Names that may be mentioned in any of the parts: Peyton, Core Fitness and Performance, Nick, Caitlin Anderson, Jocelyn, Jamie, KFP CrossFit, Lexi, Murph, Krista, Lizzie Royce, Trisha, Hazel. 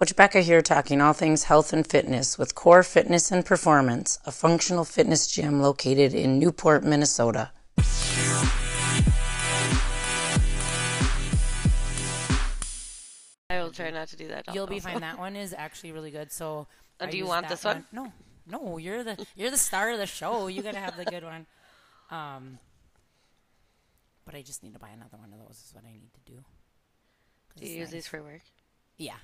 Coach Becca here, talking all things health and fitness with Core Fitness and Performance, a functional fitness gym located in Newport, Minnesota. I will try not to do that. You'll be fine. That one is actually really good. So, do you want this one? No, you're the star of the show. You gotta have the good one. But I just need to buy another one of those. Is what I need to do. Do you use these for work? Yeah.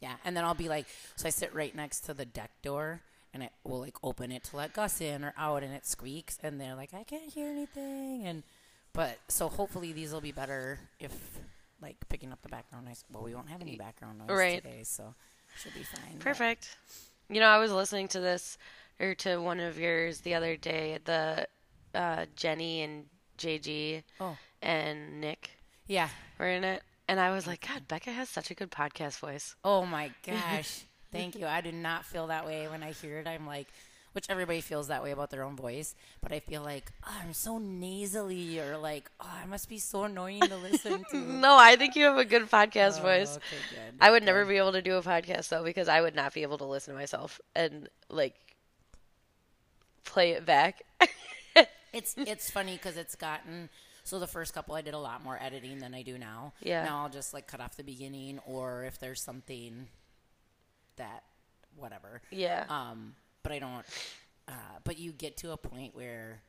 Yeah. And then I'll be like, so I sit right next to the deck door, and I will like open it to let Gus in or out, and it squeaks, and they're like, I can't hear anything. So hopefully these will be better if like picking up the background noise. Well, we won't have any background noise today, so it should be fine. Perfect. But. You know, I was listening to this or to one of yours the other day, the Jenny and JG and Nick. Yeah, were in it. And I was like, God, Becca has such a good podcast voice. Oh, my gosh. Thank you. I do not feel that way when I hear it. I'm like, which everybody feels that way about their own voice. But I feel like, I'm so nasally, or like, I must be so annoying to listen to. No, I think you have a good podcast voice. Okay, good. I would never be able to do a podcast, though, because I would not be able to listen to myself and, like, play it back. It's funny because it's gotten... So the first couple, I did a lot more editing than I do now. Yeah. Now I'll just, like, cut off the beginning, or if there's something that whatever. Yeah. But I don't – but you get to a point where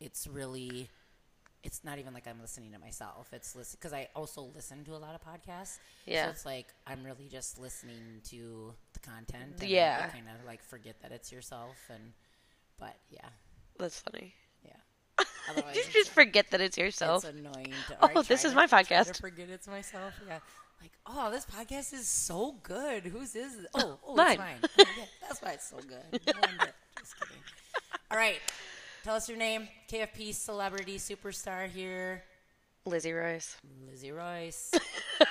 it's really – it's not even like I'm listening to myself. It's because I also listen to a lot of podcasts. Yeah. So it's like I'm really just listening to the content. And I kind of, like, forget that it's yourself. But, yeah. That's funny. Yeah. Otherwise, you just forget that it's yourself. It's annoying. This is my podcast. To forget it's myself. Yeah. Like, this podcast is so good. Whose is this? Mine. It's mine. Oh, yeah, that's why it's so good. Just kidding. All right. Tell us your name. KFP celebrity superstar here. Lizzie Royce.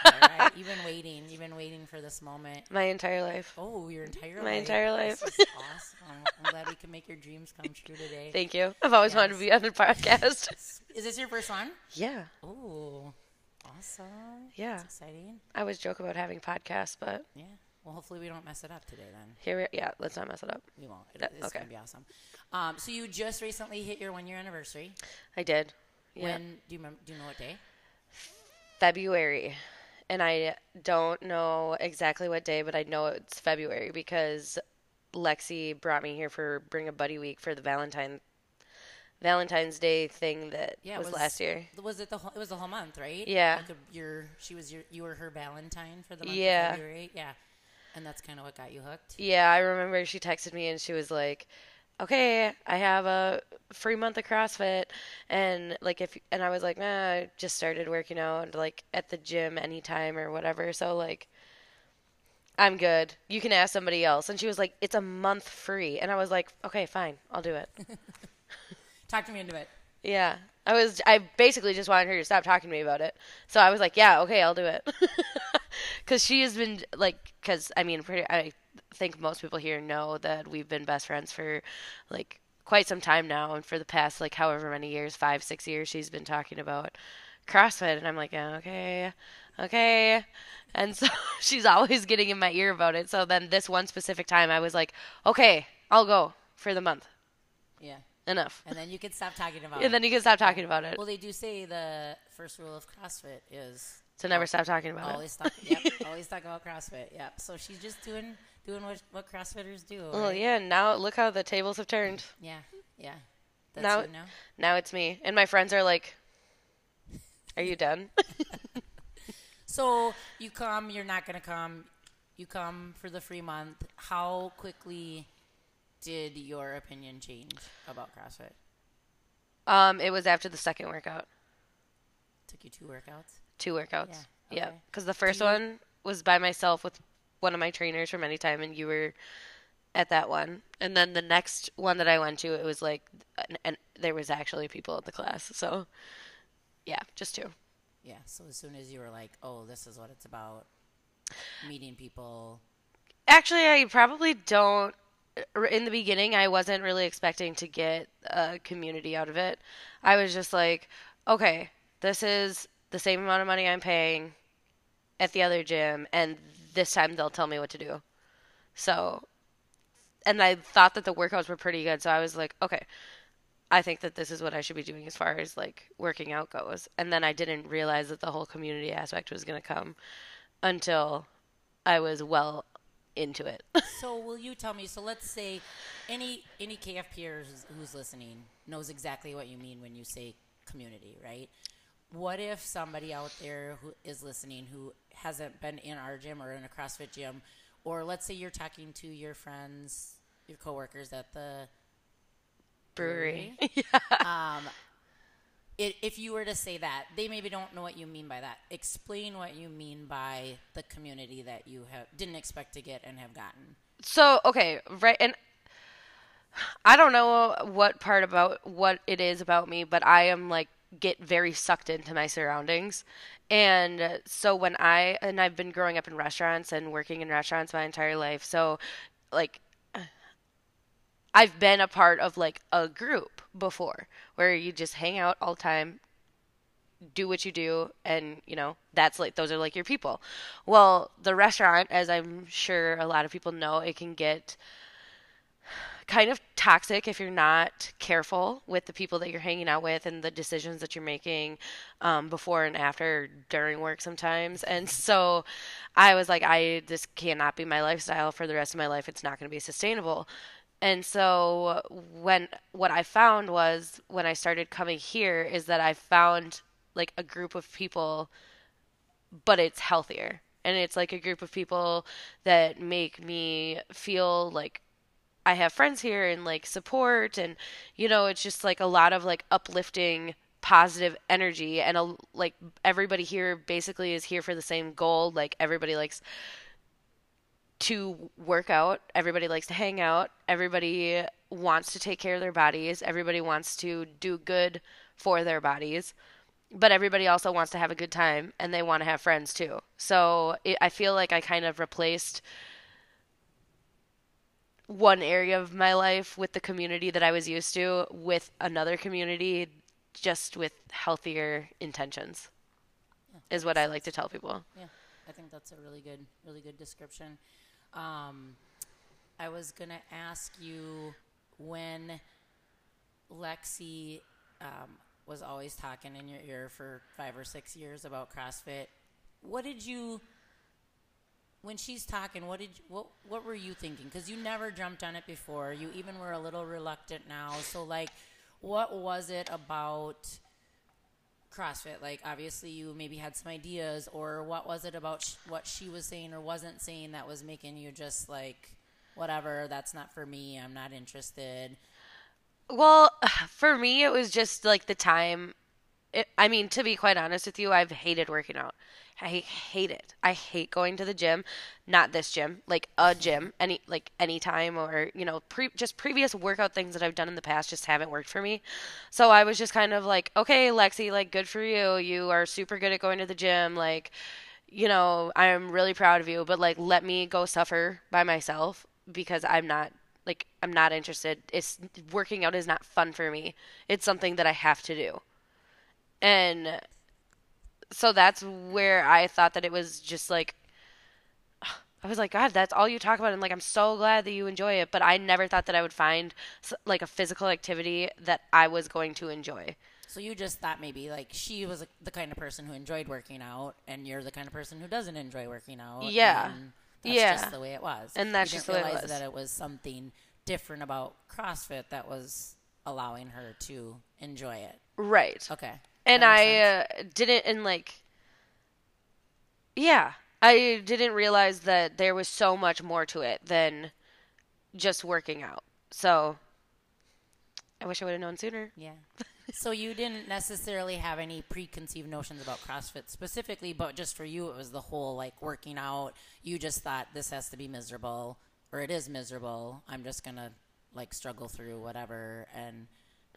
All right. You've been waiting for this moment. My entire life. Oh, your entire life. My entire life. This is awesome. I'm glad we can make your dreams come true today. Thank you. I've always wanted to be on the podcast. Is this your first one? Yeah. Oh, awesome. Yeah. That's exciting. I always joke about having podcasts, but. Yeah. Well, hopefully we don't mess it up today then. Let's not mess it up. We won't. It's going to be awesome. So you just recently hit your 1-year anniversary. I did. Yeah. When do you know what day? February. And I don't know exactly what day, but I know it's February because Lexi brought me here for Bring a Buddy Week for the Valentine's Day thing that was last year. Was it it was the whole month, right? Yeah. Like you were her Valentine for the month of February. Yeah. And that's kind of what got you hooked. Yeah, I remember she texted me and she was like, okay, I have a free month of CrossFit, and like and I was like, I just started working out like at the gym anytime or whatever, so like I'm good. You can ask somebody else. And she was like, it's a month free, and I was like, okay, fine, I'll do it. Talk to me into it. Yeah, I basically just wanted her to stop talking to me about it, so I was like, yeah, okay, I'll do it. Because she has been like, because I mean, I think most people here know that we've been best friends for like quite some time now, and for the past like however many years, 5-6 years, she's been talking about CrossFit, and I'm like, okay, and so she's always getting in my ear about it. So then this one specific time I was like, okay, I'll go for the month. Yeah, enough. And then you can stop talking about it. And then you can stop talking about it. Well, they do say the first rule of CrossFit is to never stop talking about it. Always talk about CrossFit. Yep. So she's just doing what CrossFitters do. Well, right? Yeah. Now look how the tables have turned. Yeah. That's now it's me, and my friends are like, "Are you done?" So you come. You're not gonna come. You come for the free month. How quickly did your opinion change about CrossFit? It was after the second workout. Took you 2 workouts. 2 workouts. Yeah. Because the first one was by myself with one of my trainers from Anytime, and you were at that one. And then the next one that I went to, it was like, and there was actually people at the class. So, yeah, just 2. Yeah. So as soon as you were like, oh, this is what it's about, meeting people. Actually, I probably don't. In the beginning, I wasn't really expecting to get a community out of it. I was just like, okay, this is the same amount of money I'm paying at the other gym, and this time they'll tell me what to do. So, and I thought that the workouts were pretty good. So I was like, okay, I think that this is what I should be doing as far as like working out goes. And then I didn't realize that the whole community aspect was going to come until I was well into it. So will you tell me, so let's say any KFPers who's listening knows exactly what you mean when you say community, right? What if somebody out there who is listening who hasn't been in our gym or in a CrossFit gym, or let's say you're talking to your friends, your coworkers at the brewery. Yeah. If you were to say that, they maybe don't know what you mean by that. Explain what you mean by the community that you didn't expect to get and have gotten. So, okay, right, and I don't know what part about what it is about me, but I am like get very sucked into my surroundings. And so when I've been growing up in restaurants and working in restaurants my entire life, so like I've been a part of like a group before where you just hang out all the time, do what you do, and you know, that's like, those are like your people. Well, the restaurant, as I'm sure a lot of people know, it can get kind of toxic if you're not careful with the people that you're hanging out with and the decisions that you're making before and after, during work sometimes. And so I was like, this cannot be my lifestyle for the rest of my life. It's not going to be sustainable. And so what I found was when I started coming here is that I found like a group of people, but it's healthier. And it's like a group of people that make me feel like I have friends here and like support, and you know, it's just like a lot of like uplifting positive energy, and like everybody here basically is here for the same goal. Like everybody likes to work out, everybody likes to hang out, everybody wants to take care of their bodies, everybody wants to do good for their bodies, but everybody also wants to have a good time and they want to have friends too. So I feel like I kind of replaced one area of my life with the community that I was used to with another community, just with healthier intentions, is what I like to tell people. Yeah, I think that's a really good description. I was going to ask you, when Lexi was always talking in your ear for 5 or 6 years about CrossFit, what did you... When she's talking, what were you thinking? Because you never jumped on it before. You even were a little reluctant now. So, like, what was it about CrossFit? Like, obviously, you maybe had some ideas, or what was it about what she was saying or wasn't saying that was making you just like, whatever, that's not for me, I'm not interested? Well, for me, it was just like the time. I mean, to be quite honest with you, I've hated working out. I hate it. I hate going to the gym, not this gym, like a gym, any time, or, you know, just previous workout things that I've done in the past just haven't worked for me. So I was just kind of like, okay, Lexi, like, good for you. You are super good at going to the gym. Like, you know, I'm really proud of you, but like, let me go suffer by myself, because I'm not interested. Working out is not fun for me. It's something that I have to do. And so that's where I thought that it was just like, I was like, God, that's all you talk about. And like, I'm so glad that you enjoy it. But I never thought that I would find like a physical activity that I was going to enjoy. So you just thought maybe like she was the kind of person who enjoyed working out and you're the kind of person who doesn't enjoy working out. Yeah. And that's just the way it was. And that's just the way it was. You didn't realize that it was something different about CrossFit that was allowing her to enjoy it. Right. Okay. And I didn't realize that there was so much more to it than just working out. So I wish I would have known sooner. Yeah. So you didn't necessarily have any preconceived notions about CrossFit specifically, but just for you, it was the whole like working out. You just thought this has to be miserable, or it is miserable. I'm just going to like struggle through whatever, and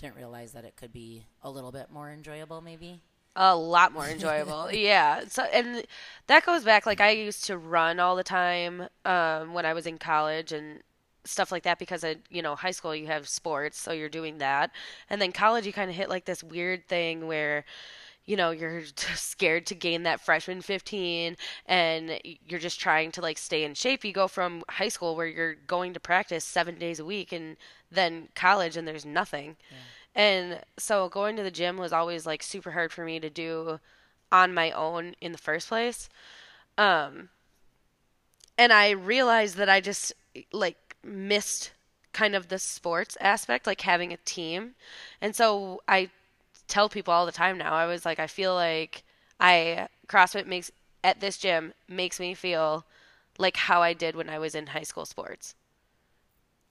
didn't realize that it could be a little bit more enjoyable, maybe a lot more enjoyable. Yeah. So, and that goes back, like I used to run all the time when I was in college and stuff like that, because you know, high school you have sports, so you're doing that, and then college you kind of hit like this weird thing where you know, you're scared to gain that freshman 15 and you're just trying to like stay in shape. You go from high school where you're going to practice 7 days a week and then college and there's nothing. Yeah. And so going to the gym was always like super hard for me to do on my own in the first place. And I realized that I just like missed kind of the sports aspect, like having a team. And so I tell people all the time now, I was like, I feel like CrossFit makes at this gym makes me feel like how I did when I was in high school sports.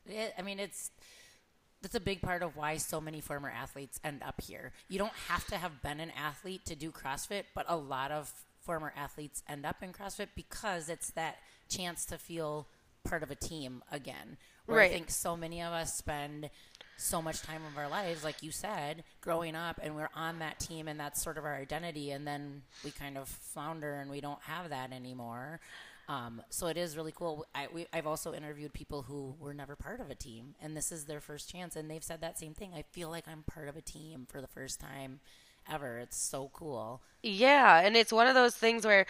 I mean, that's a big part of why so many former athletes end up here. You don't have to have been an athlete to do CrossFit, but a lot of former athletes end up in CrossFit because it's that chance to feel part of a team again. Where right. I think so many of us spend so much time of our lives, like you said, growing up, and we're on that team, and that's sort of our identity, and then we kind of flounder, and we don't have that anymore. So it is really cool. I've also interviewed people who were never part of a team, and this is their first chance, and they've said that same thing. I feel like I'm part of a team for the first time ever. It's so cool. Yeah, and it's one of those things where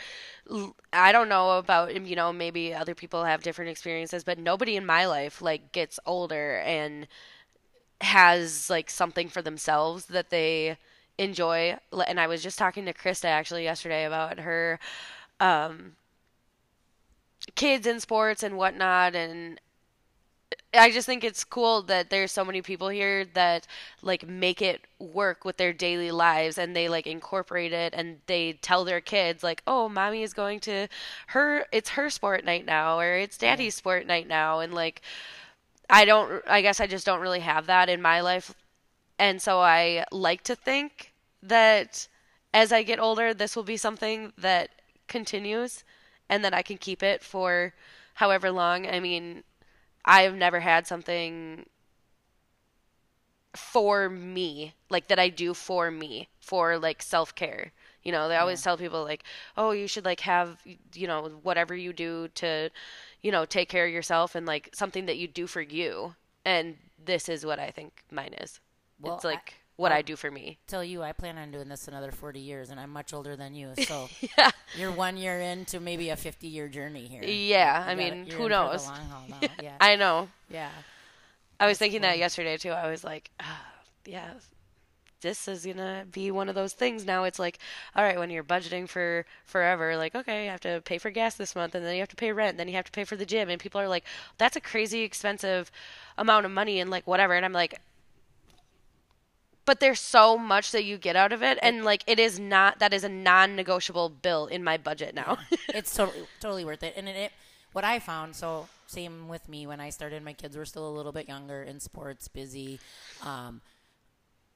I don't know about, you know, maybe other people have different experiences, but nobody in my life, like, gets older and has, like, something for themselves that they enjoy. And I was just talking to Krista, actually, yesterday about her kids in sports and whatnot, and I just think it's cool that there's so many people here that like make it work with their daily lives, and they like incorporate it, and they tell their kids like, oh, mommy is going to it's her sport night now, or it's daddy's sport night now. And like, I guess I just don't really have that in my life. And so I like to think that as I get older, this will be something that continues and that I can keep it for however long. I mean, I've never had something for me, like that I do for me, for like self-care. You know, they always tell people like, oh, you should like have, you know, whatever you do to, you know, take care of yourself, and like something that you do for you. And this is what I think mine is. Well, it's like what I do for me. Tell you, I plan on doing this another 40 years, and I'm much older than you. So yeah. You're 1 year into maybe a 50-year journey here. Yeah. I mean, who knows? For the long haul now. Yeah. I know. Yeah. I was thinking that yesterday too. I was like, yeah, this is going to be one of those things now. It's like, all right, when you're budgeting for forever, like, okay, you have to pay for gas this month, and then you have to pay rent, and then you have to pay for the gym. And people are like, that's a crazy expensive amount of money and like whatever. And I'm like, but there's so much that you get out of it. And like, that is a non-negotiable bill in my budget now. It's totally worth it. And what I found, so same with me when I started, my kids were still a little bit younger in sports, busy.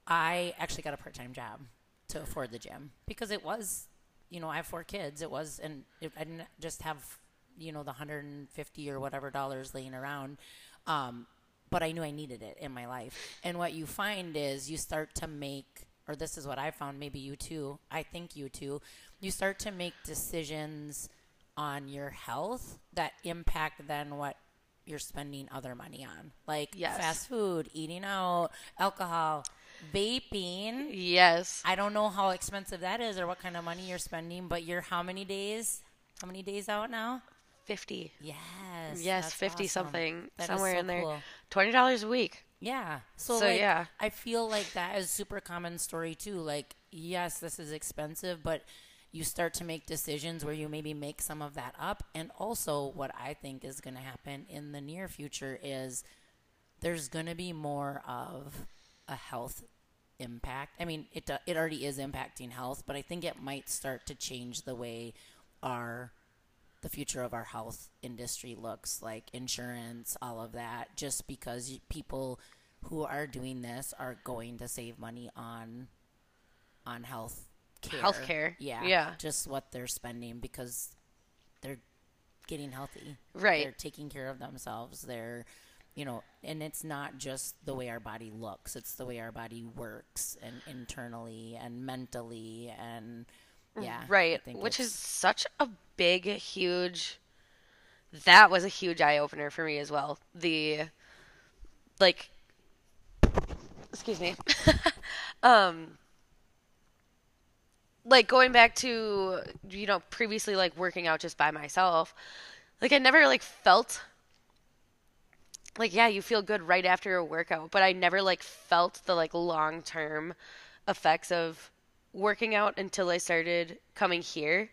I actually got a part-time job to afford the gym because it was, you know, I have 4 kids. I didn't just have, you know, the 150 or whatever dollars laying around. But I knew I needed it in my life. And what you find is you start to make, or this is what I found, maybe you too, I think you too, you start to make decisions on your health that impact then what you're spending other money on. Like fast food, eating out, alcohol, vaping. Yes. I don't know how expensive that is or what kind of money you're spending, but you're how many days out now? 50. Yes, 50 awesome. Something that somewhere so in there. Cool. $20 a week. Yeah. So like, yeah. I feel like that is super common story too. Like, yes, this is expensive, but you start to make decisions where you maybe make some of that up. And also what I think is going to happen in the near future is there's going to be more of a health impact. I mean, it already is impacting health, but I think it might start to change the way the future of our health industry looks, like insurance, all of that, just because people who are doing this are going to save money on healthcare. Yeah. Just what they're spending because they're getting healthy. Right. They're taking care of themselves. They're, you know, and it's not just the way our body looks. It's the way our body works, and internally and mentally and yeah. Right. Which is such a big, huge, that was a huge eye opener for me as well. Excuse me. like going back to, you know, previously like working out just by myself, like I never like felt like, yeah, you feel good right after a workout, but I never like felt the like long-term effects of working out until I started coming here.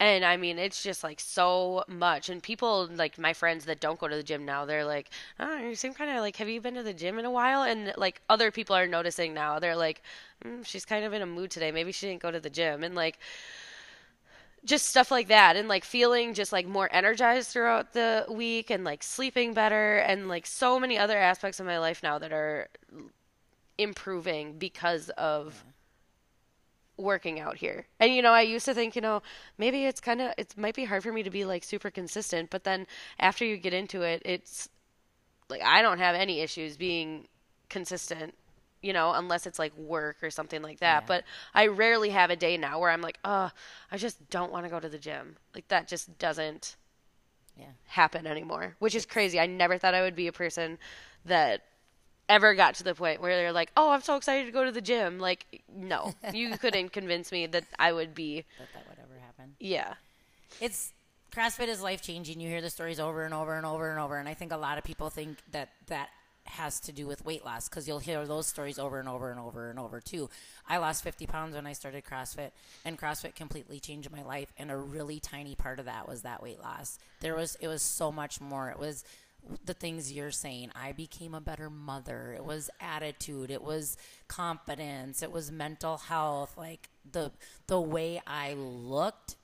And I mean, it's just like so much. And people like my friends that don't go to the gym now, they're like, oh, you seem kind of like, have you been to the gym in a while? And like other people are noticing now. They're like, she's kind of in a mood today. Maybe she didn't go to the gym. And like just stuff like that. And like feeling just like more energized throughout the week and like sleeping better and like so many other aspects of my life now that are improving because of working out here. And, you know, I used to think, you know, maybe it's kind of, it might be hard for me to be like super consistent, but then after you get into it, it's like, I don't have any issues being consistent, you know, unless it's like work or something like that. Yeah. But I rarely have a day now where I'm like, oh, I just don't want to go to the gym. Like that just doesn't happen anymore, which is crazy. I never thought I would be a person that ever got to the point where they're like, oh, I'm so excited to go to the gym. Like, no, you couldn't convince me that I would be. That would ever happen. Yeah. It's, CrossFit is life-changing. You hear the stories over and over and over and over. And I think a lot of people think that that has to do with weight loss because you'll hear those stories over and over and over and over too. I lost 50 pounds when I started CrossFit, and CrossFit completely changed my life. And a really tiny part of that was that weight loss. There was, it was so much more. It was the things you're saying. I became a better mother. It was attitude. It was confidence. It was mental health. Like the way I looked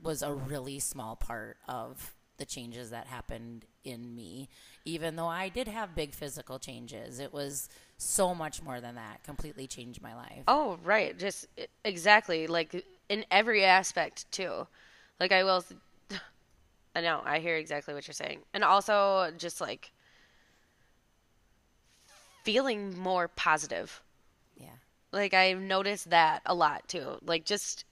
was a really small part of the changes that happened in me. Even though I did have big physical changes, it was so much more than that. Completely changed my life. Oh, right. Just exactly. Like in every aspect too. Like I will, I know. I hear exactly what you're saying. And also just like feeling more positive. Yeah. Like I've noticed that a lot too. Like just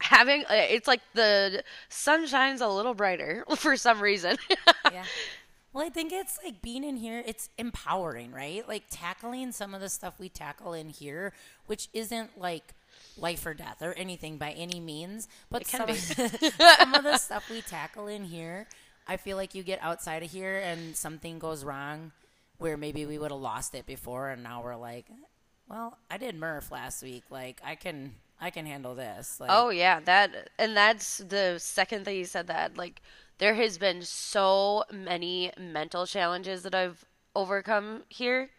having, it's like the sun shines a little brighter for some reason. Yeah. Well, I think it's like being in here, it's empowering, right? Like tackling some of the stuff we tackle in here, which isn't like life or death or anything by any means, but some of the stuff we tackle in here, I feel like you get outside of here and something goes wrong where maybe we would have lost it before, and now we're like, well, I did Murph last week, like I can handle this. Like, oh yeah, that, and that's the second that you said that, like there has been so many mental challenges that I've overcome here.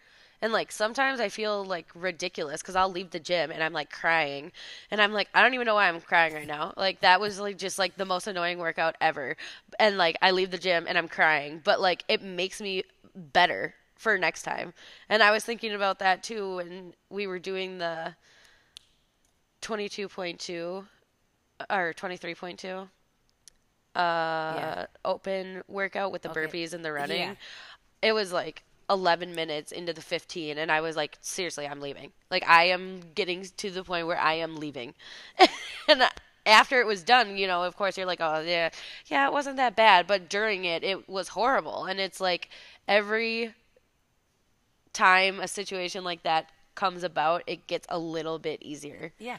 And, like, sometimes I feel, like, ridiculous because I'll leave the gym and I'm, like, crying. And I'm, like, I don't even know why I'm crying right now. Like, that was, like, just, like, the most annoying workout ever. And, like, I leave the gym and I'm crying. But, like, it makes me better for next time. And I was thinking about that, too, when we were doing the 22.2 or 23.2 open workout with the burpees and the running. Yeah. It was, like, 11 minutes into the 15, and I was like, seriously, I'm leaving. Like, I am getting to the point where I am leaving. And after it was done, you know, of course, you're like, oh, yeah, it wasn't that bad. But during it, it was horrible. And it's like every time a situation like that comes about, it gets a little bit easier. Yeah.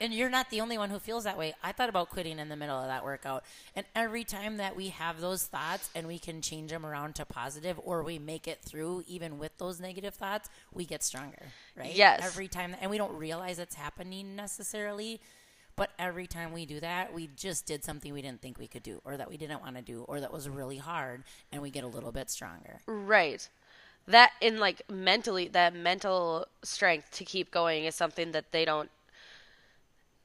And you're not the only one who feels that way. I thought about quitting in the middle of that workout. And every time that we have those thoughts and we can change them around to positive, or we make it through even with those negative thoughts, we get stronger, right? Yes. Every time. And we don't realize it's happening necessarily. But every time we do that, we just did something we didn't think we could do, or that we didn't want to do, or that was really hard, and we get a little bit stronger. Right. That, in like mentally, that mental strength to keep going is something that they don't,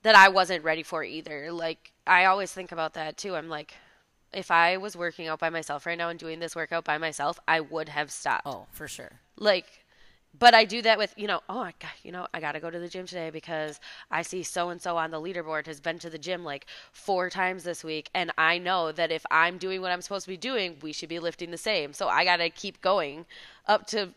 that I wasn't ready for either. Like, I always think about that too. I'm like, if I was working out by myself right now and doing this workout by myself, I would have stopped. Oh, for sure. Like, but I do that with, you know, I got to go to the gym today because I see so-and-so on the leaderboard has been to the gym like 4 times this week. And I know that if I'm doing what I'm supposed to be doing, we should be lifting the same. So I got to keep going up to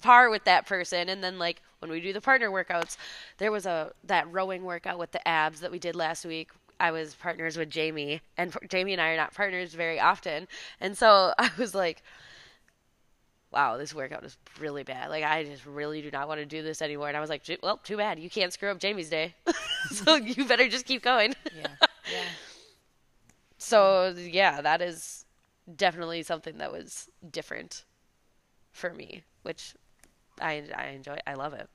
par with that person. And then like when we do the partner workouts, there was that rowing workout with the abs that we did last week. I was partners with Jamie, and Jamie and I are not partners very often. And so I was like, wow, this workout is really bad. Like, I just really do not want to do this anymore. And I was like, well, too bad. You can't screw up Jamie's day. So you better just keep going. Yeah. So, yeah, that is definitely something that was different for me, which I enjoy. I love it.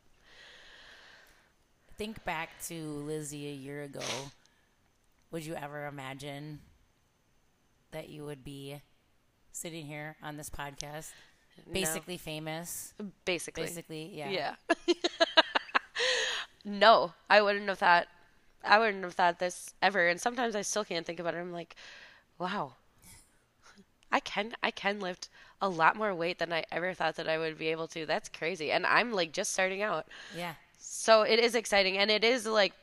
Think back to Lizzie a year ago. Would you ever imagine that you would be sitting here on this podcast? Basically famous. Basically, yeah. Yeah. No, I wouldn't have thought. I wouldn't have thought this ever. And sometimes I still can't think about it. I'm like, wow, I can lift a lot more weight than I ever thought that I would be able to. That's crazy. And I'm like just starting out. Yeah. So it is exciting. And it is like,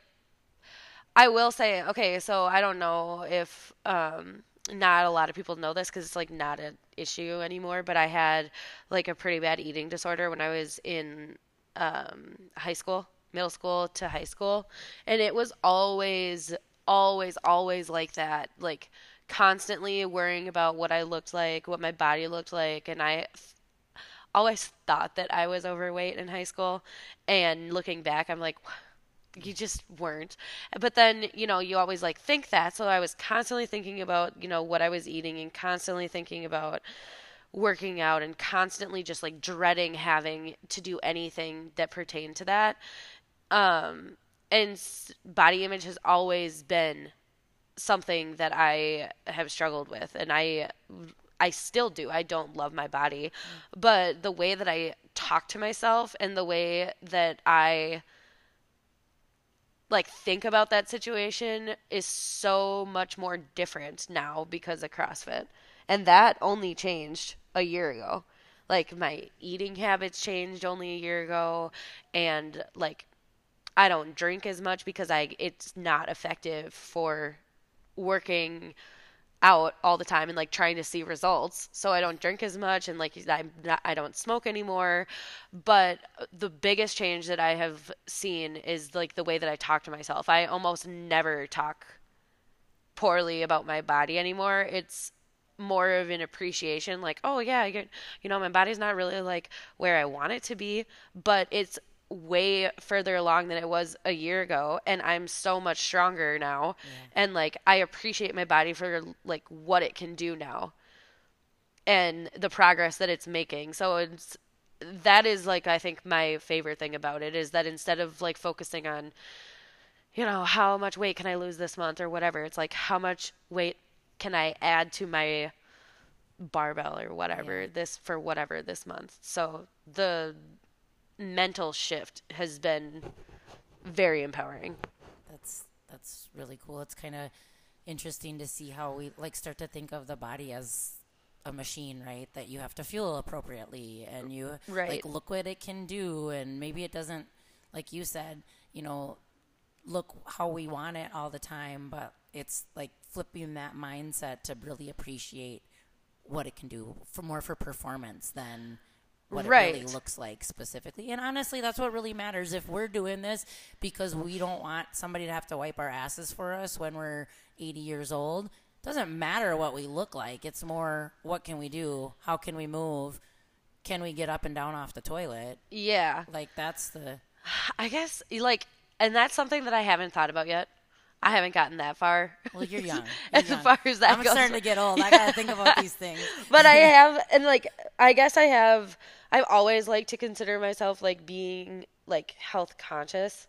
I will say, okay, so I don't know if, not a lot of people know this because it's like not an issue anymore, but I had like a pretty bad eating disorder when I was in high school, middle school to high school. And it was always like that, like constantly worrying about what I looked like, what my body looked like. And I always thought that I was overweight in high school. And looking back, I'm like, you just weren't. But then, you know, you always like think that. So I was constantly thinking about, you know, what I was eating and constantly thinking about working out and constantly just like dreading having to do anything that pertained to that. And body image has always been something that I have struggled with. And I still do. I don't love my body, but the way that I talk to myself and the way that I like think about that situation is so much more different now because of CrossFit. And that only changed a year ago. Like my eating habits changed only a year ago. And like, I don't drink as much because it's not effective for working out all the time and like trying to see results. So I don't drink as much and like I don't smoke anymore. But the biggest change that I have seen is like the way that I talk to myself. I almost never talk poorly about my body anymore. It's more of an appreciation like, oh yeah, you know, my body's not really like where I want it to be, but it's way further along than it was a year ago. And I'm so much stronger now. Yeah. And like, I appreciate my body for like what it can do now and the progress that it's making. So that is like, I think my favorite thing about it is that instead of like focusing on, you know, how much weight can I lose this month or whatever, it's like, how much weight can I add to my barbell or whatever for whatever this month. So the mental shift has been very empowering. That's really cool. It's kind of interesting to see how we like start to think of the body as a machine, right? That you have to fuel appropriately and you like look what it can do. And maybe it doesn't, like you said, you know, look how we want it all the time, but it's like flipping that mindset to really appreciate what it can do for performance than what it really looks like specifically. And honestly, that's what really matters. If we're doing this because we don't want somebody to have to wipe our asses for us when we're 80 years old, it doesn't matter what we look like. It's more, what can we do? How can we move? Can we get up and down off the toilet? Yeah. Like that's I guess like, and that's something that I haven't thought about yet. I haven't gotten that far. Well, you're young. As far as that goes. I'm starting to get old. I got to think about these things. But I have, and like, I guess I've always liked to consider myself like being like health conscious,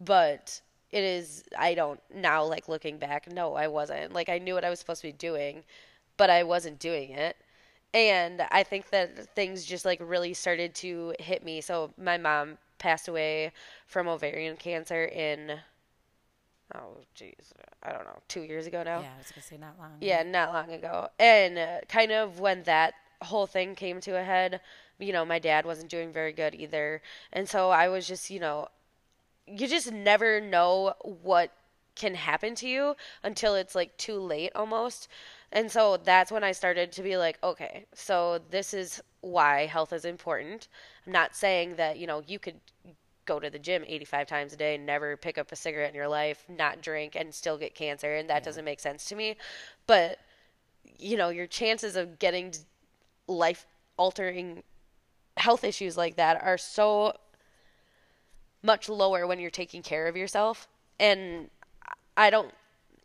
but I don't now like looking back. No, I wasn't. Like I knew what I was supposed to be doing, but I wasn't doing it. And I think that things just like really started to hit me. So my mom passed away from ovarian cancer in, oh, geez, I don't know, 2 years ago now. Yeah, I was going to say not long. Yeah, not long ago. And kind of when that whole thing came to a head, you know, my dad wasn't doing very good either. And so I was just, you know, you just never know what can happen to you until it's like too late almost. And so that's when I started to be like, okay, so this is why health is important. I'm not saying that, you know, you could go to the gym 85 times a day, never pick up a cigarette in your life, not drink, and still get cancer. And that doesn't make sense to me. But, you know, your chances of getting life altering health issues like that are so much lower when you're taking care of yourself. And I don't,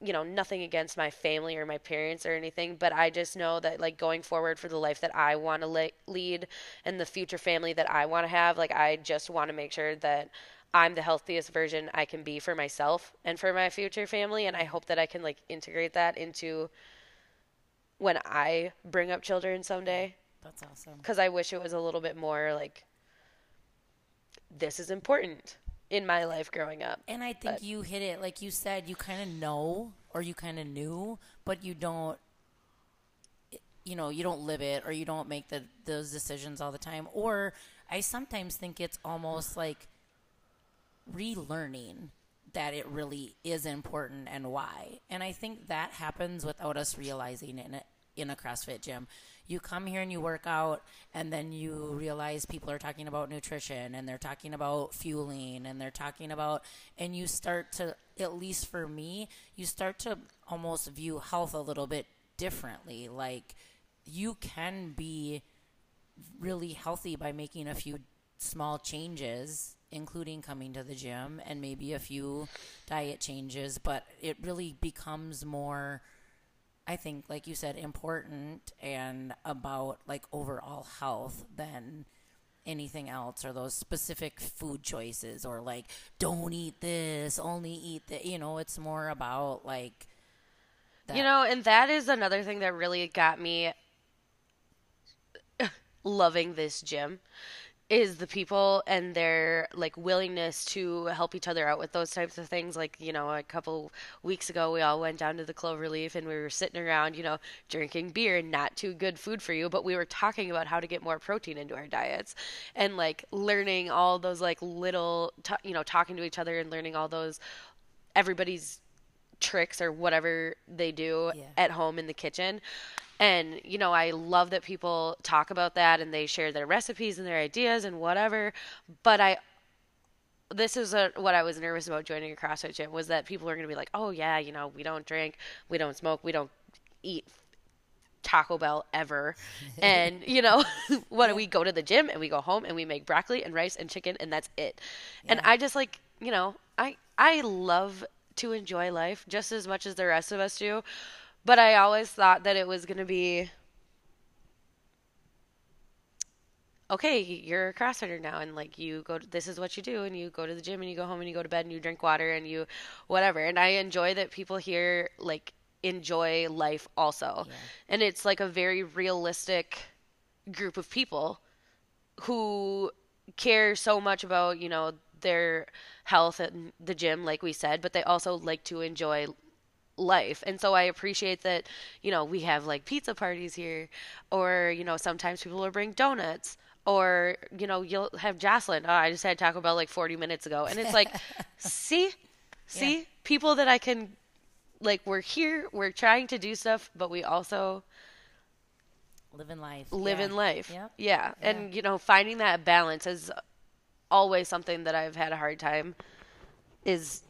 nothing against my family or my parents or anything, but I just know that, like, going forward for the life that I want to lead and the future family that I want to have, like, I just want to make sure that I'm the healthiest version I can be for myself and for my future family. And I hope that I can, like, integrate that into when I bring up children someday. That's awesome. Because I wish it was a little bit more, like, this is important in my life growing up. And I think you hit it. Like you said, you kind of know, or you kind of knew, but you don't, you don't live it, or you don't make those decisions all the time. Or I sometimes think it's almost like relearning that it really is important and why. And I think that happens without us realizing it in a CrossFit gym. You come here and you work out, and then you realize people are talking about nutrition, and they're talking about fueling, and they're talking about, and you start to, at least for me, you start to almost view health a little bit differently. Like, you can be really healthy by making a few small changes, including coming to the gym and maybe a few diet changes, but it really becomes more, I think, like you said, important and about, like, overall health than anything else, or those specific food choices, or, like, don't eat this, only eat that. It's more about, like, that. And that is another thing that really got me loving this gym is the people and their, like, willingness to help each other out with those types of things. Like, a couple weeks ago, we all went down to the Cloverleaf and we were sitting around, drinking beer and not too good food for you, but we were talking about how to get more protein into our diets and, like, learning all those, like, little, talking to each other and learning all those, everybody's tricks or whatever they do at home in the kitchen. And, I love that people talk about that and they share their recipes and their ideas and whatever. But what I was nervous about joining a CrossFit gym was that people are going to be like, oh yeah, we don't drink, we don't smoke, we don't eat Taco Bell ever. And, what do we go to the gym and we go home and we make broccoli and rice and chicken and that's it. Yeah. And I just like, I love to enjoy life just as much as the rest of us do. But I always thought that it was going to be, okay, you're a CrossFitter now, and, like, this is what you do, and you go to the gym, and you go home, and you go to bed, and you drink water, and you whatever. And I enjoy that people here, like, enjoy life also. Yeah. And it's, like, a very realistic group of people who care so much about, their health and the gym, like we said, but they also like to enjoy life. And so I appreciate that, we have, like, pizza parties here, or, sometimes people will bring donuts, or, you'll have Jocelyn. Oh, I just had Taco Bell like 40 minutes ago. And it's like, see, yeah. People that I can, like, we're here, we're trying to do stuff, but we also live in life. Yep. Yeah. Yeah. And, finding that balance is always something that I've had a hard time is,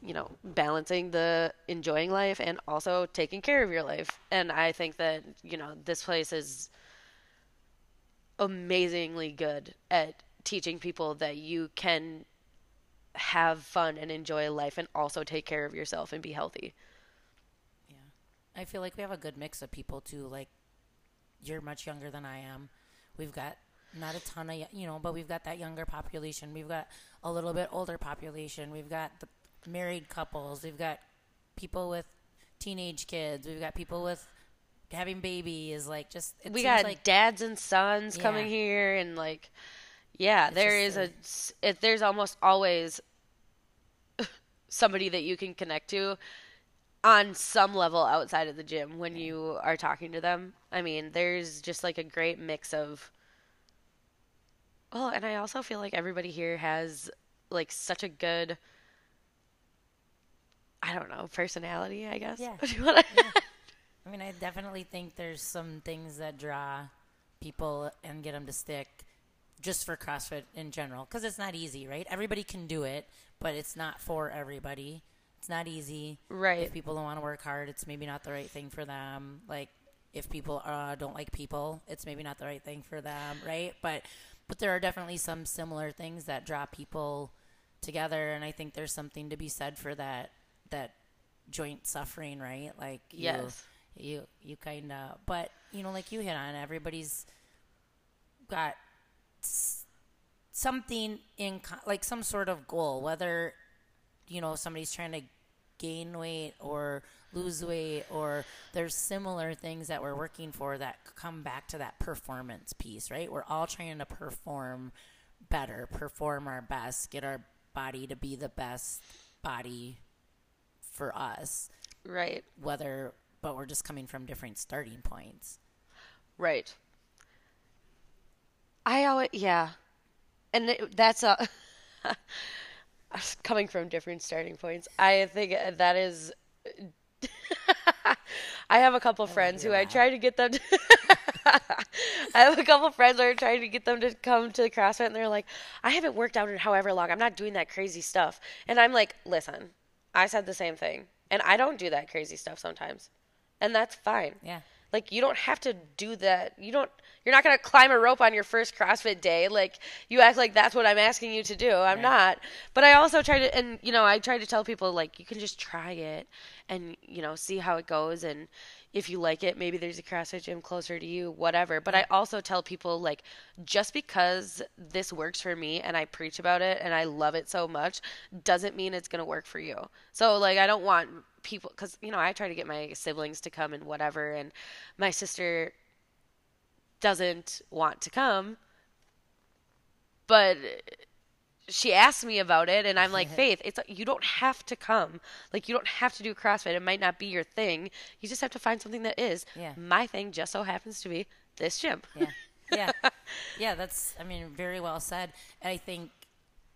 balancing the enjoying life and also taking care of your life. And I think that, this place is amazingly good at teaching people that you can have fun and enjoy life and also take care of yourself and be healthy. Yeah. I feel like we have a good mix of people too. Like, you're much younger than I am. We've got not a ton of, but we've got that younger population. We've got a little bit older population. We've got the married couples. We've got people with teenage kids. We've got people with having babies. Like, just it we seems got like, dads and sons coming here, and like, there's almost always somebody that you can connect to on some level outside of the gym when you are talking to them. I mean, there's just like a great mix of. Well, and I also feel like everybody here has, like, such a good, I don't know, personality, I guess. Yeah. I mean, I definitely think there's some things that draw people and get them to stick just for CrossFit in general, because it's not easy, right? Everybody can do it, but it's not for everybody. It's not easy. Right. If people don't want to work hard, it's maybe not the right thing for them. Like, if people don't like people, it's maybe not the right thing for them, right? But But there are definitely some similar things that draw people together, and I think there's something to be said for that joint suffering, right? Like you kind of, but you know, like you hit on, everybody's got something in, like some sort of goal, whether, you know, somebody's trying to gain weight or lose weight, or there's similar things that we're working for that come back to that performance piece, right? We're all trying to perform better, perform our best, get our body to be the best body for us. Right. But we're just coming from different starting points. Right. I always, yeah. And that's a coming from different starting points. I think that is, I have a couple friends who I try to get them to, I have a couple friends who are trying to get them to come to the CrossFit, and they're like, I haven't worked out in however long. I'm not doing that crazy stuff. And I'm like, listen, I said the same thing, and I don't do that crazy stuff sometimes. And that's fine. Yeah. Like, you don't have to do that. You're not going to climb a rope on your first CrossFit day. Like, you act like that's what I'm asking you to do. I'm not. But I also try to, and, you know, I try to tell people, like, you can just try it and, you know, see how it goes. And if you like it, maybe there's a CrossFit gym closer to you, whatever. But I also tell people, like, just because this works for me and I preach about it and I love it so much doesn't mean it's going to work for you. So, like, I don't want people, because, you know, I try to get my siblings to come and whatever, and my sister doesn't want to come, but she asked me about it, and I'm like, Faith, it's, you don't have to come. Like, you don't have to do CrossFit. It might not be your thing. You just have to find something that is. Yeah. My thing just so happens to be this gym. Yeah, that's, I mean, very well said. And I think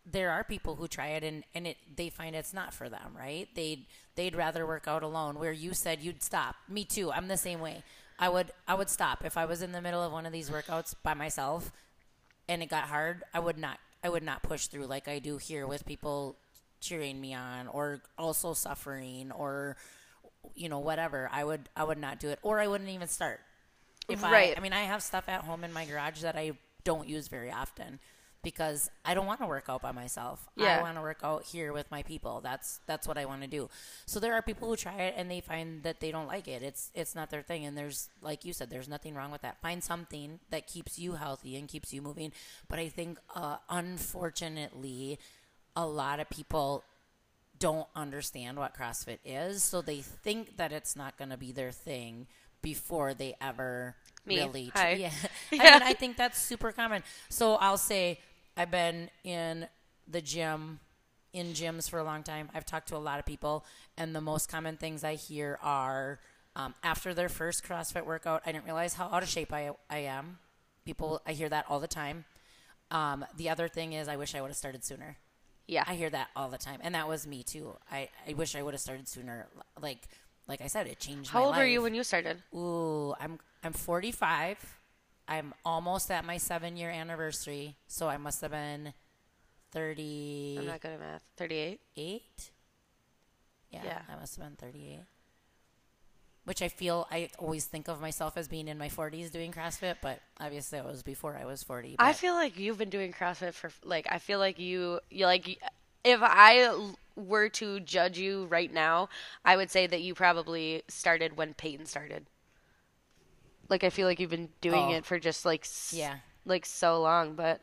there are people who try it and they find it's not for them, right? They'd rather work out alone, where you said you'd stop. Me too. I'm the same way. I would stop. If I was in the middle of one of these workouts by myself and it got hard, I would not push through like I do here with people cheering me on or also suffering or, you know, whatever. I would not do it, or I wouldn't even start. I mean, I have stuff at home in my garage that I don't use very often, because I don't want to work out by myself. Yeah. I want to work out here with my people. That's what I want to do. So there are people who try it and they find that they don't like it. It's not their thing. And there's, like you said, there's nothing wrong with that. Find something that keeps you healthy and keeps you moving. But I think, unfortunately, a lot of people don't understand what CrossFit is. So they think that it's not going to be their thing before they ever really. I mean, I think that's super common. So I'll say, I've been in the gym, in gyms for a long time. I've talked to a lot of people, and the most common things I hear are, after their first CrossFit workout, I didn't realize how out of shape I am. People, I hear that all the time. The other thing is, I wish I would have started sooner. Yeah. I hear that all the time. And that was me too. I wish I would have started sooner. Like I said, it changed my life. How old were you when you started? Ooh, I'm 45. I'm almost at my 7-year anniversary, so I must have been 30. I'm not good at math. 38? 8? Yeah, I must have been 38. Which I always think of myself as being in my 40s doing CrossFit, but obviously it was before I was 40. I feel like you've been doing CrossFit for, like, I feel like you like, if I were to judge you right now, I would say that you probably started when Peyton started. Like, I feel like you've been doing it for just, like, like, so long. But,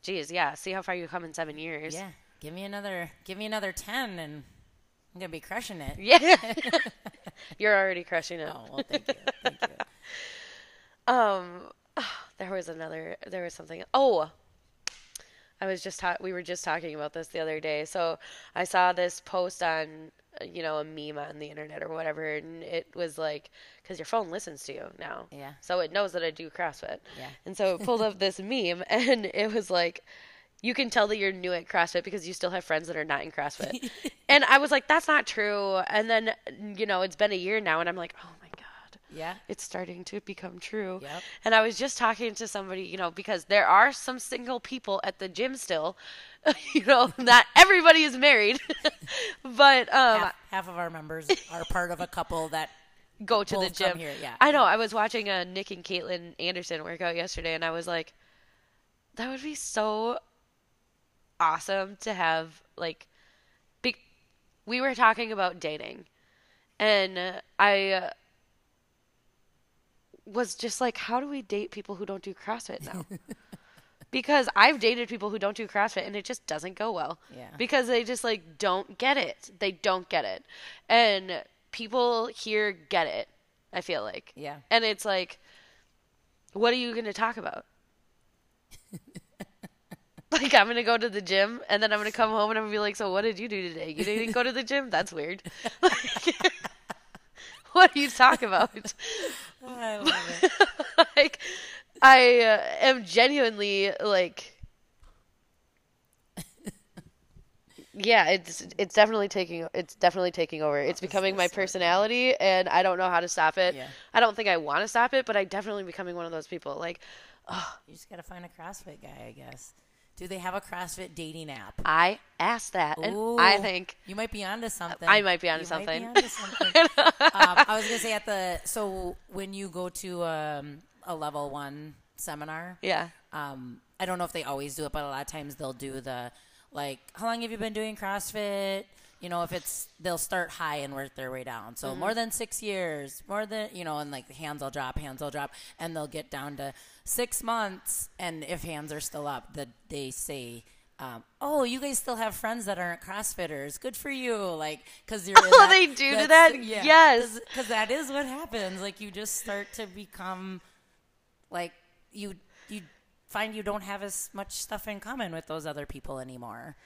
geez, yeah, see how far you come in 7 years. Yeah. Give me another 10, and I'm going to be crushing it. Yeah. You're already crushing it. Oh, well, thank you. Thank you. There was something. Oh, we were just talking about this the other day. So I saw this post on, you know, a meme on the internet or whatever, and it was like, because your phone listens to you now. Yeah. So it knows that I do CrossFit. Yeah. And so it pulled up this meme, and it was like, you can tell that you're new at CrossFit because you still have friends that are not in CrossFit. And I was like, that's not true. And then, you know, it's been a year now, and I'm like, oh my God. Yeah. It's starting to become true. Yep. And I was just talking to somebody, you know, because there are some single people at the gym still, you know, not everybody is married, but half of our members are part of a couple that go to the gym. Here. Yeah. I know. I was watching a Nick and Caitlin Anderson workout yesterday, and I was like, That would be so awesome to have, like, we were talking about dating, and I was just like, how do we date people who don't do CrossFit now? Because I've dated people who don't do CrossFit, and it just doesn't go well. Yeah. Because they just, like, don't get it. They don't get it. And people here get it, I feel like. Yeah. And it's like, what are you going to talk about? Like, I'm going to go to the gym, and then I'm going to come home, and I'm going to be like, so what did you do today? You didn't go to the gym? That's weird. Like, what do you talk about? I love it. Like, I am genuinely, like, yeah, it's definitely taking over. It's becoming my personality, and I don't know how to stop it. Yeah. I don't think I want to stop it, but I'm definitely becoming one of those people. Like, oh. You just got to find a CrossFit guy, I guess. Do they have a CrossFit dating app? I asked that, and ooh, I think you might be onto something. I might be onto something. I was gonna say so when you go to a level 1 seminar, yeah. I don't know if they always do it, but a lot of times they'll do the, like, how long have you been doing CrossFit? You know, if it's, they'll start high and work their way down. So more than 6 years, and like the hands will drop, and they'll get down to 6 months. And if hands are still up, they say, oh, you guys still have friends that aren't CrossFitters. Good for you. Like, because you're. Oh, they do to that? Yeah, yes. Because that is what happens. Like, you just start to become, like, you find you don't have as much stuff in common with those other people anymore.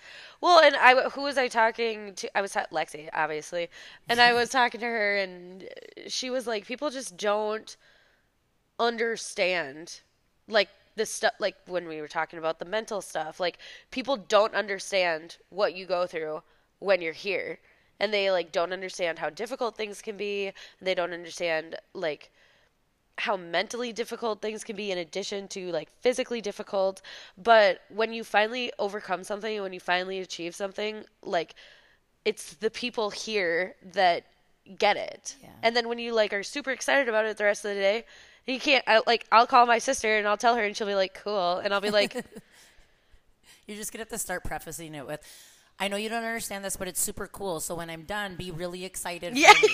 Well, and who was I talking to? I was Lexi, obviously. And I was talking to her, and she was like, people just don't understand, like, the stuff, like, when we were talking about the mental stuff, like, people don't understand what you go through when you're here. And they, like, don't understand how difficult things can be. And they don't understand, like, how mentally difficult things can be in addition to, like, physically difficult. But when you finally overcome something, when you finally achieve something, like, it's the people here that get it. Yeah. And then when you, like, are super excited about it the rest of the day, you can't, I'll call my sister and I'll tell her, and she'll be like, cool. And I'll be like, you're just going to have to start prefacing it with, I know you don't understand this, but it's super cool. So when I'm done, be really excited. Yeah, for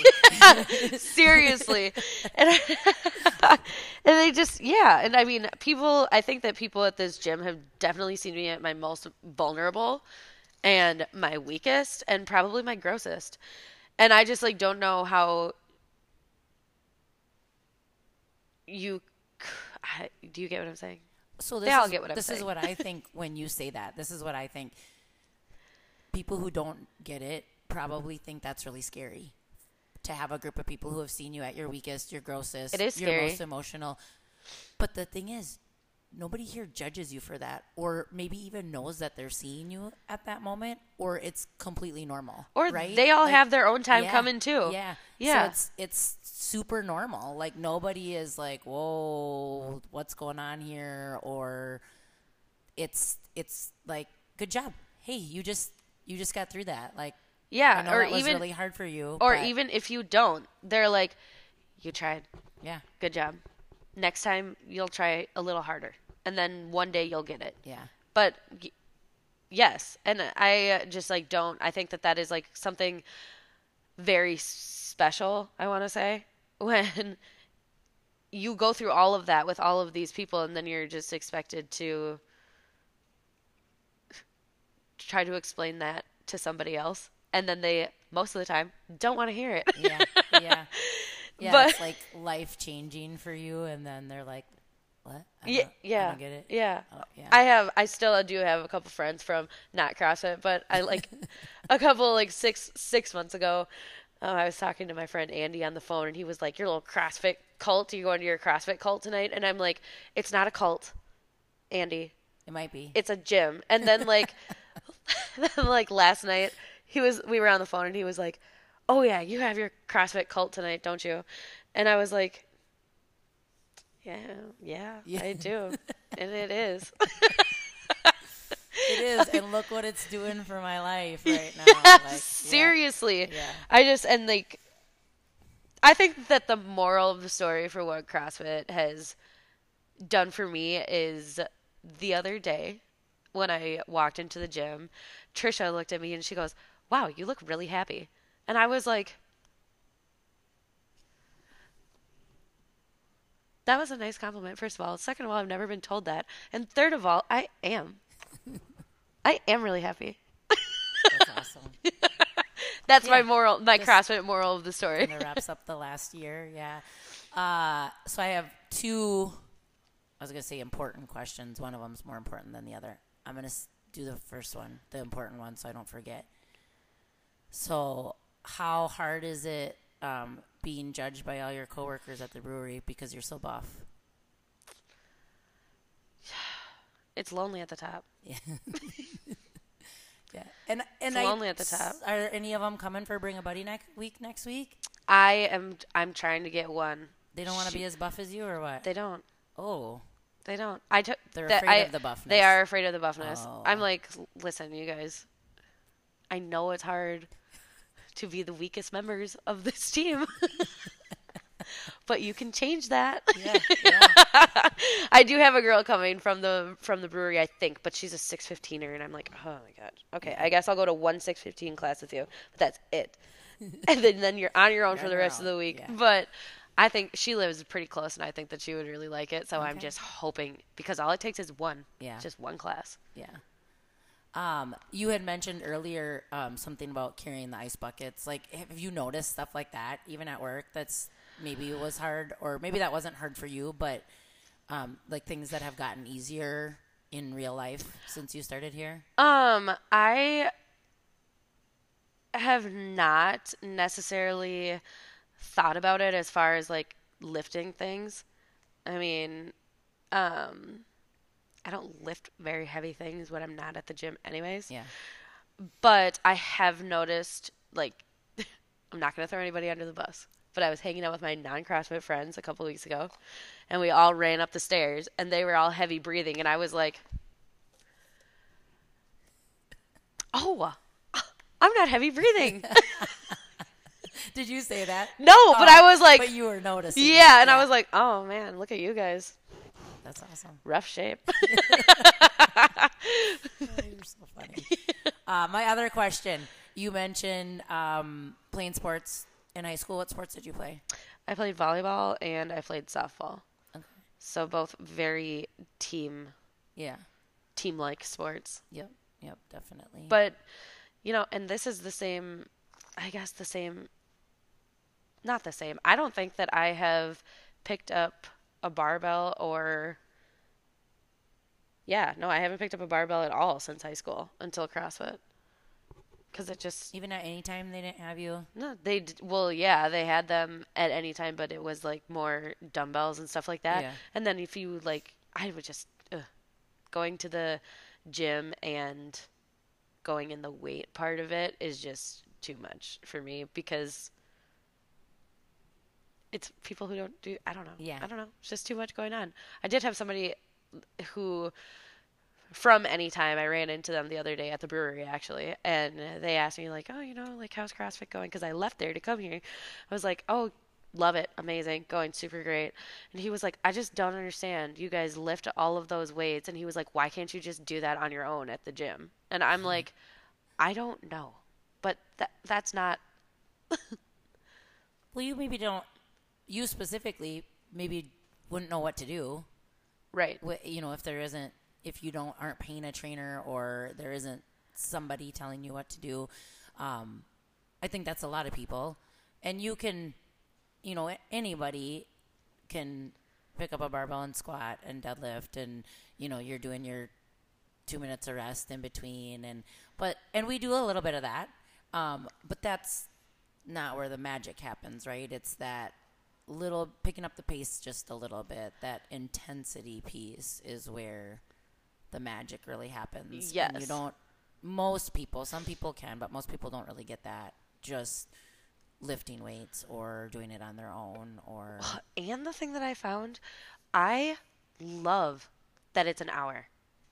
me. Seriously. And they just, yeah. And I mean, people, I think that people at this gym have definitely seen me at my most vulnerable and my weakest and probably my grossest. And I just, like, don't know how do you get what I'm saying? So this is, get what I'm saying. This is what I think when you say that. This is what I think. People who don't get it probably think that's really scary to have a group of people who have seen you at your weakest, your grossest, your most emotional. But the thing is, nobody here judges you for that, or maybe even knows that they're seeing you at that moment, or it's completely normal. Or right? They all, like, have their own time coming too. Yeah. Yeah. So it's super normal. Like, nobody is like, whoa, what's going on here? Or it's like, good job. Hey, you just got through that. Like, yeah, I know it was really hard for you. Or even if you don't, they're like, you tried. Yeah. Good job. Next time you'll try a little harder. And then one day you'll get it. Yeah. But yes. And I just, like, I think that is, like, something very special, I want to say, when you go through all of that with all of these people, and then you're just expected to try to explain that to somebody else, and then they, most of the time, don't want to hear it. yeah But it's, like, life changing for you, and then they're like, what? I don't get it. Yeah. Oh, yeah. I still do have a couple friends from not CrossFit, but I, like, a couple, like, six months ago, I was talking to my friend Andy on the phone, and he was like, your little CrossFit cult, are you going to your CrossFit cult tonight? And I'm like, it's not a cult, Andy. It might be. It's a gym. And then, like, last night, we were on the phone, and he was like, oh, yeah, you have your CrossFit cult tonight, don't you? And I was like, yeah. I do. And it is. It is. And look what it's doing for my life right now. Yeah, like, seriously. Yeah. I think that the moral of the story for what CrossFit has done for me is the other day when I walked into the gym, Trisha looked at me and she goes, wow, you look really happy. And I was like, that was a nice compliment, first of all. Second of all, I've never been told that. And third of all, I am. I am really happy. That's awesome. That's my moral, my CrossFit moral of the story. And it wraps up the last year, yeah. So I have two, I was going to say important questions. One of them is more important than the other. I'm going to do the first one, the important one, so I don't forget. So how hard is it being judged by all your coworkers at the brewery because you're so buff? It's lonely at the top. Yeah. Yeah. And it's lonely at the top. Are any of them coming for Bring a Buddy next week? I'm trying to get one. They don't want to be as buff as you or what? They don't. Oh. They don't. They're afraid of the buffness. They are afraid of the buffness. Oh. I'm like, listen, you guys, I know it's hard to be the weakest members of this team. But you can change that. Yeah, yeah. I do have a girl coming from the brewery, I think, but she's a 6:15er, and I'm like, oh my god. Okay, I guess I'll go to one 6:15 class with you, but that's it. And then you're on your own for the rest of the week. Yeah. But I think she lives pretty close, and I think that she would really like it. So okay. I'm just hoping, because all it takes is one. Yeah. Just one class. Yeah. You had mentioned earlier something about carrying the ice buckets. Like, have you noticed stuff like that, even at work? That's maybe it was hard, or maybe that wasn't hard for you, but like things that have gotten easier in real life since you started here? I have not necessarily thought about it as far as like lifting things. I mean, I don't lift very heavy things when I'm not at the gym anyways. Yeah. But I have noticed, like, I'm not going to throw anybody under the bus, but I was hanging out with my non-CrossFit friends a couple of weeks ago, and we all ran up the stairs, and they were all heavy breathing, and I was like, oh, I'm not heavy breathing. Did you say that? No, but I was like. But you were noticing. Yeah, and I was like, oh, man, look at you guys. That's awesome. Rough shape. Oh, you're so funny. My other question, you mentioned playing sports in high school. What sports did you play? I played volleyball and I played softball. Okay. So both very team-like sports. Yep. Yep, definitely. But, you know, and this is the same, I guess the same, not the same. I don't think that I have picked up a barbell or I haven't picked up a barbell at all since high school until CrossFit, because it just, even at any time they didn't have you? No, they they had them at any time, but it was like more dumbbells and stuff like that. Yeah. And then if you like, I would just going to the gym and going in the weight part of it is just too much for me, because it's people who don't do, I don't know. Yeah. I don't know. It's just too much going on. I did have somebody who, from any time, I ran into them the other day at the brewery, actually. And they asked me, like, oh, you know, like, how's CrossFit going? Because I left there to come here. I was like, oh, love it. Amazing. Going super great. And he was like, I just don't understand. You guys lift all of those weights. And he was like, why can't you just do that on your own at the gym? And I'm like, I don't know. But that's not. Well, you maybe don't. You specifically maybe wouldn't know what to do. Right. You know, if you aren't paying a trainer, or there isn't somebody telling you what to do. I think that's a lot of people. And you can, you know, anybody can pick up a barbell and squat and deadlift, and, you know, you're doing your 2 minutes of rest in between. And we do a little bit of that. But that's not where the magic happens, right? It's that little picking up the pace just a little bit. That intensity piece is where the magic really happens. Yes. And you don't, most people, some people can, but most people don't really get that just lifting weights or doing it on their own. Or and the thing that I found, I love that it's an hour.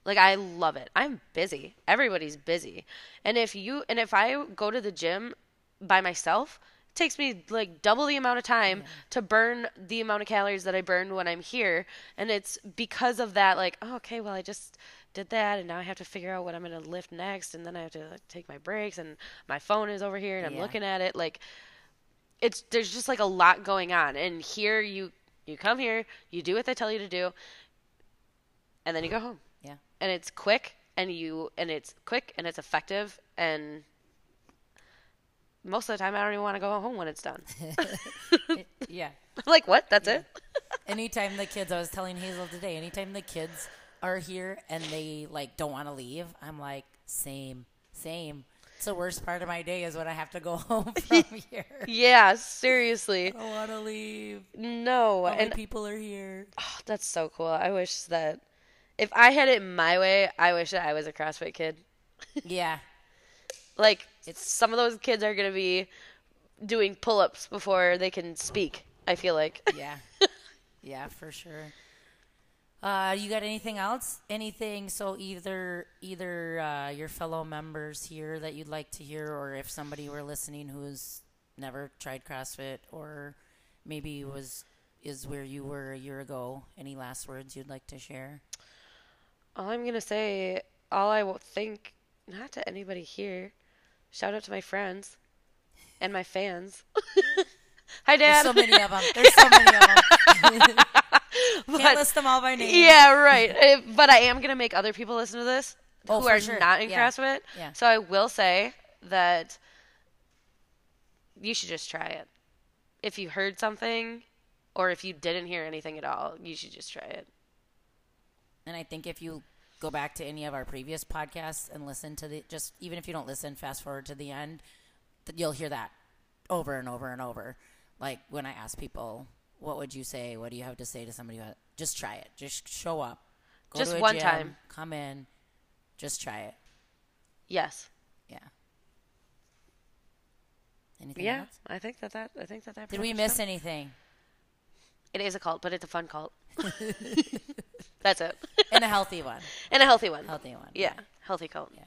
Like, I love it. I'm busy. Everybody's busy. And if I go to the gym by myself, takes me like double the amount of time to burn the amount of calories that I burned when I'm here. And it's because of that, like, oh, okay, well, I just did that, and now I have to figure out what I'm going to lift next, and then I have to like, take my breaks, and my phone is over here, and I'm looking at it. Like, it's there's just like a lot going on. And here you come here, you do what they tell you to do, and then you go home. Yeah. And it's quick, and it's quick, and it's effective, and most of the time I don't even want to go home when it's done. I'm like, what? That's it? Anytime the kids, I was telling Hazel today, anytime the kids are here and they like don't want to leave, I'm like, same. It's the worst part of my day is when I have to go home from here. Yeah, seriously. I don't want to leave. No. And people are here. Oh, that's so cool. I wish that if I had it my way, I wish that I was a CrossFit kid. Yeah. Like, some of those kids are going to be doing pull-ups before they can speak, I feel like. Yeah. Yeah, for sure. You got anything else? Anything? So either your fellow members here that you'd like to hear, or if somebody were listening who's never tried CrossFit, or maybe is where you were a year ago, any last words you'd like to share? All I'm going to say, all I think, not to anybody here, shout out to my friends and my fans. Hi, Dad. There's so many of them. Can't list them all by name. Yeah, right. But I am going to make other people listen to this who are not in CrossFit. Yeah. So I will say that you should just try it. If you heard something or if you didn't hear anything at all, you should just try it. And I think if you go back to any of our previous podcasts and listen to even if you don't listen, fast forward to the end, you'll hear that over and over and over. Like when I ask people, what would you say? What do you have to say to somebody? Just try it. Just show up. Go just to a one gym, time. Come in. Just try it. Yes. Yeah. Anything else? Yeah, I think that. Did we miss anything? It is a cult, but it's a fun cult. That's it. And a healthy one. Yeah. Right. Healthy cult. Yeah.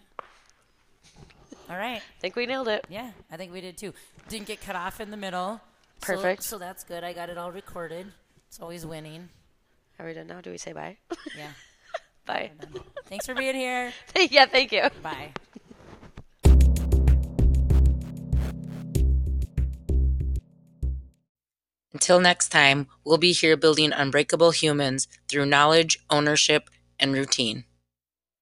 All right. I think we nailed it. Yeah, I think we did too. Didn't get cut off in the middle. Perfect. So that's good. I got it all recorded. It's always winning. Are we done now? Do we say bye? Yeah. Bye. Thanks for being here. Yeah, thank you. Bye. Until next time, we'll be here building unbreakable humans through knowledge, ownership, and routine.